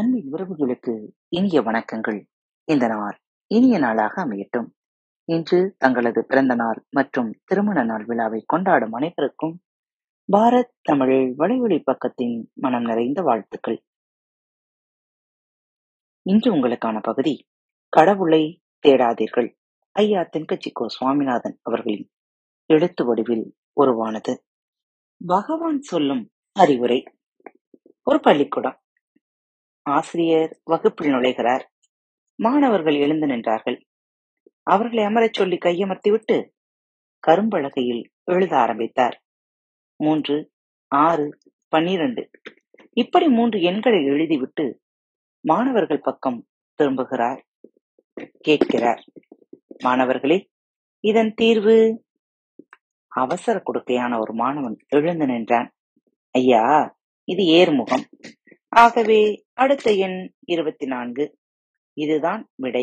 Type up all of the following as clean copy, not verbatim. அன்பின் உறவுகளுக்கு இனிய வணக்கங்கள். இந்த நாள் இனிய நாளாக அமையட்டும். இன்று தங்களது பிறந்த நாள் மற்றும் திருமண நாள் விழாவை கொண்டாடும் அனைவருக்கும் பாரத் தமிழ் வலைவழி பக்கத்தின் மனம் நிறைந்த வாழ்த்துக்கள். இன்று உங்களுக்கான பகுதி, கடவுளை தேடாதீர்கள், ஐயா தென்கட்சி கோ சுவாமிநாதன் அவர்களின் எழுத்து வடிவில் உருவானது. பகவான் சொல்லும் அறிவுரை. ஒரு பள்ளிக்கூடம். ஆசிரியர் வகுப்பில் நுழைகிறார். மாணவர்கள் எழுந்து நின்றார்கள். அவர்களை அமரச் சொல்லி கையமர்த்திவிட்டு கரும்பலகையில் எழுத ஆரம்பித்தார். 3, 6, 12 இப்படி 3 எண்களை எழுதிவிட்டு மாணவர்கள் பக்கம் திரும்புகிறார். கேட்கிறார், மாணவர்களே, இதன் தீர்வு? அவசர கொடுக்கையான ஒரு மாணவன் எழுந்து நின்றான். ஐயா, இது ஏர்முகம். ஆகவே அடுத்த எண் 24. இதுதான் விடை.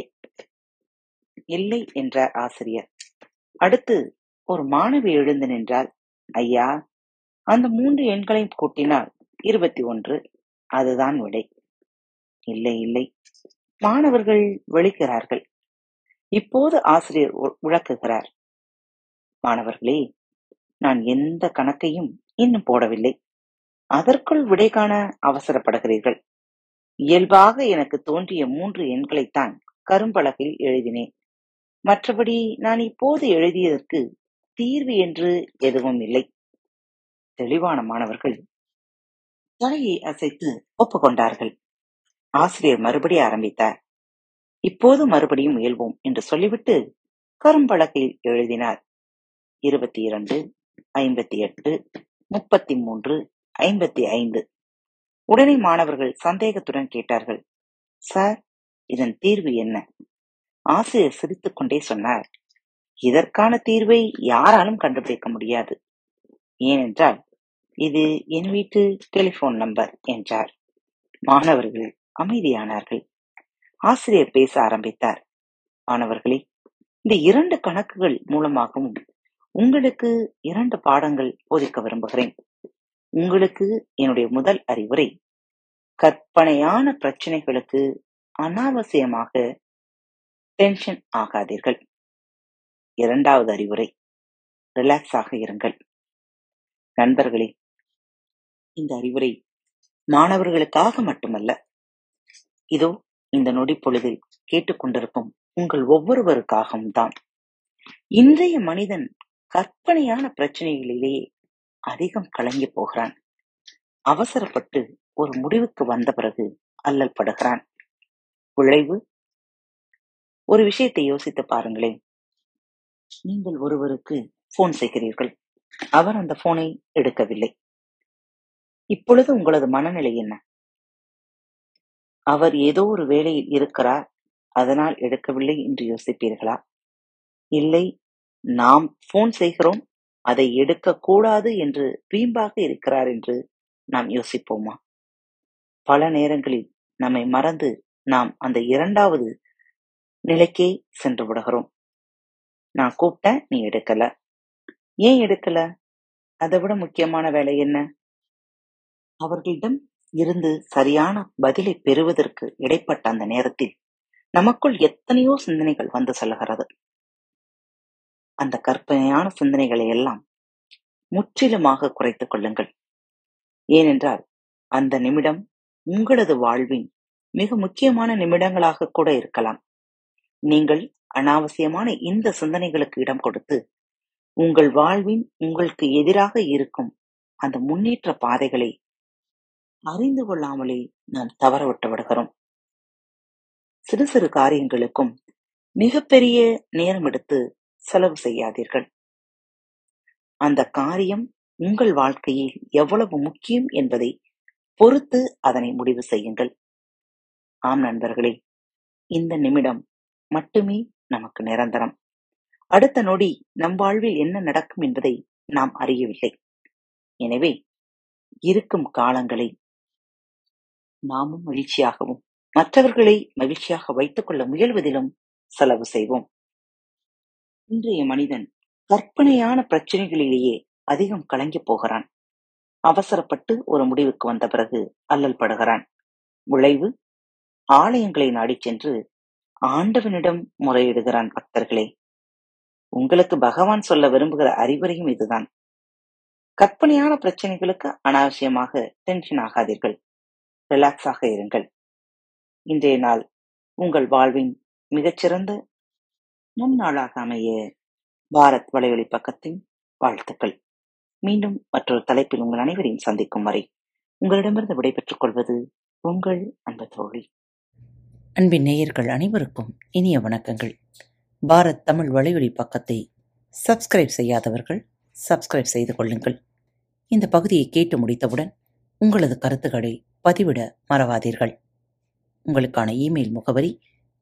இல்லை என்றார் ஆசிரியர். அடுத்து ஒரு மாணவி எழுந்து நின்றாள். ஐயா, அந்த 3 எண்களையும் கூட்டினால் 21. அதுதான் விடை. இல்லை இல்லை. மாணவர்கள் விழிக்கிறார்கள். இப்போது ஆசிரியர் விளக்குகிறார். மாணவர்களே, நான் எந்த கணக்கையும் இன்னும் போடவில்லை. அதற்குள் விடை காண அவசரப்படுகிறீர்கள். இயல்பாக எனக்கு தோன்றிய 3 எண்களைத்தான் கரும்பலகையில் எழுதினேன். மற்றபடி நான் இப்போது எழுதியதற்கு தீர்வு என்று எதுவும் இல்லை. தெளிவான மாணவர்கள் தலையை அசைத்து ஒப்புக்கொண்டார்கள். ஆசிரியர் மறுபடி ஆரம்பித்தார். இப்போது மறுபடியும் முயல்வோம் என்று சொல்லிவிட்டு கரும்பலகையில் எழுதினார். 22, 58, 33, 55. உடனே மாணவர்கள் சந்தேகத்துடன் கேட்டார்கள், சார், இதன் தீர்வு என்ன? ஆசிரியர் சிரித்துக் கொண்டே சொன்னார், இதற்கான தீர்வை யாராலும் கண்டுபிடிக்க முடியாது. ஏனென்றால் இது என் வீட்டு டெலிபோன் நம்பர் என்றார். மாணவர்கள் அமைதியானார்கள். ஆசிரியர் பேச ஆரம்பித்தார். மாணவர்களே, இந்த 2 கணக்குகள் மூலமாகவும் உங்களுக்கு 2 பாடங்கள் போதிக்க விரும்புகிறேன். உங்களுக்கு என்னுடைய முதல் அறிவுரை, கற்பனையான பிரச்சனைகளுக்கு அனாவசியமாக டென்ஷன் ஆகாதீர்கள். 2வது அறிவுரை, ரிலாக்ஸ் ஆக இருங்கள். நண்பர்களே, இந்த அறிவுரை மாணவர்களுக்காக மட்டுமல்ல, இதோ இந்த நொடி பொழுதில் கேட்டுக்கொண்டிருக்கும் உங்கள் ஒவ்வொருவருக்காகவும் தான். இன்றைய மனிதன் கற்பனையான பிரச்சனைகளிலேயே அதிகம் கலங்கி போகிறான். அவசரப்பட்டு ஒரு முடிவுக்கு வந்த பிறகு அல்லல் படுகிறான். விளைவு, ஒரு விஷயத்தை யோசித்து பாருங்களேன். நீங்கள் ஒருவருக்கு போன் செய்கிறீர்கள். அவர் அந்த போனை எடுக்கவில்லை. இப்பொழுது உங்களது மனநிலை என்ன? அவர் ஏதோ ஒரு வேலையில் இருக்கிறார், அதனால் எடுக்கவில்லை என்று யோசிப்பீர்களா? இல்லை, நாம் போன் செய்கிறோம், அதை எடுக்கக்கூடாது என்று வீம்பாக இருக்கிறார் என்று நாம் யோசிப்போமா? பல நேரங்களில் நம்மை மறந்து நாம் அந்த 2வது நிலைக்கே சென்று விடுகிறோம். நான் கூப்பிட்டேன், நீ எடுக்கல. ஏன் எடுக்கல? அதை விட முக்கியமான வேலை என்ன? அவர்களிடம் இருந்து சரியான பதிலை பெறுவதற்கு இடைப்பட்ட அந்த நேரத்தில் நமக்குள் எத்தனையோ சிந்தனைகள் வந்து செல்கிறது. அந்த கற்பனையான சிந்தனைகளை எல்லாம் முற்றிலுமாக குறைத்துக் கொள்ளுங்கள். ஏனென்றால் அந்த நிமிடம் உங்களது வாழ்வின் மிக முக்கியமான நிமிடங்களாக கூட இருக்கலாம். நீங்கள் அனாவசியமான இந்த சிந்தனைகளுக்கு இடம் கொடுத்து உங்கள் வாழ்வின் உங்களுக்கு எதிராக இருக்கும் அந்த முன்னேற்ற பாதைகளை அறிந்து கொள்ளாமலே நாம் தவறவிட்டு விடுகிறோம். சிறு சிறு காரியங்களுக்கும் மிகப்பெரிய நேரம் எடுத்து செலவு செய்யாதீர்கள். அந்த காரியம் உங்கள் வாழ்க்கையில் எவ்வளவு முக்கியம் என்பதை பொறுத்து அதனை முடிவு செய்யுங்கள். ஆம் நண்பர்களே, இந்த நிமிடம் மட்டுமே நமக்கு நிரந்தரம். அடுத்த நொடி நம் வாழ்வில் என்ன நடக்கும் என்பதை நாம் அறியவில்லை. எனவே இருக்கும் காலங்களை நாமும் மகிழ்ச்சியாகவும் மற்றவர்களை மகிழ்ச்சியாக வைத்துக் கொள்ள முயல்வதிலும் செலவு செய்வோம். இன்றைய மனிதன் கற்பனையான பிரச்சனைகளிலேயே அதிகம் கலங்கி போகிறான். அவசரப்பட்டு ஒரு முடிவுக்கு வந்த பிறகு அல்லல் படுகிறான். விளைவு, ஆலயங்களை நாடிச் சென்று ஆண்டவனிடம் முறையிடுகிறான். பக்தர்களே, உங்களுக்கு பகவான் சொல்ல விரும்புகிற அறிவுரையும் இதுதான். கற்பனையான பிரச்சனைகளுக்கு அனாவசியமாக டென்ஷன் ஆகாதீர்கள். ரிலாக்ஸாக இருங்கள். இன்றைய நாள் உங்கள் வாழ்வின் மிகச்சிறந்த முன்னாளாக அமைய பாரத் வலையொலி பக்கத்தின் வாழ்த்துக்கள். மீண்டும் மற்றொரு தலைப்பில் உங்கள் அனைவரையும் சந்திக்கும் வரை உங்களிடமிருந்து விடைபெற்றுக் கொள்வது உங்கள் அன்பு தோழி. அன்பின் நேயர்கள் அனைவருக்கும் இனிய வணக்கங்கள். பாரத் தமிழ் வலையொலி பக்கத்தை சப்ஸ்கிரைப் செய்யாதவர்கள் சப்ஸ்கிரைப் செய்து கொள்ளுங்கள். இந்த பகுதியை கேட்டு முடித்தவுடன் உங்களது கருத்துக்களை பதிவிட மறவாதீர்கள். உங்களுக்கான இமெயில் முகவரி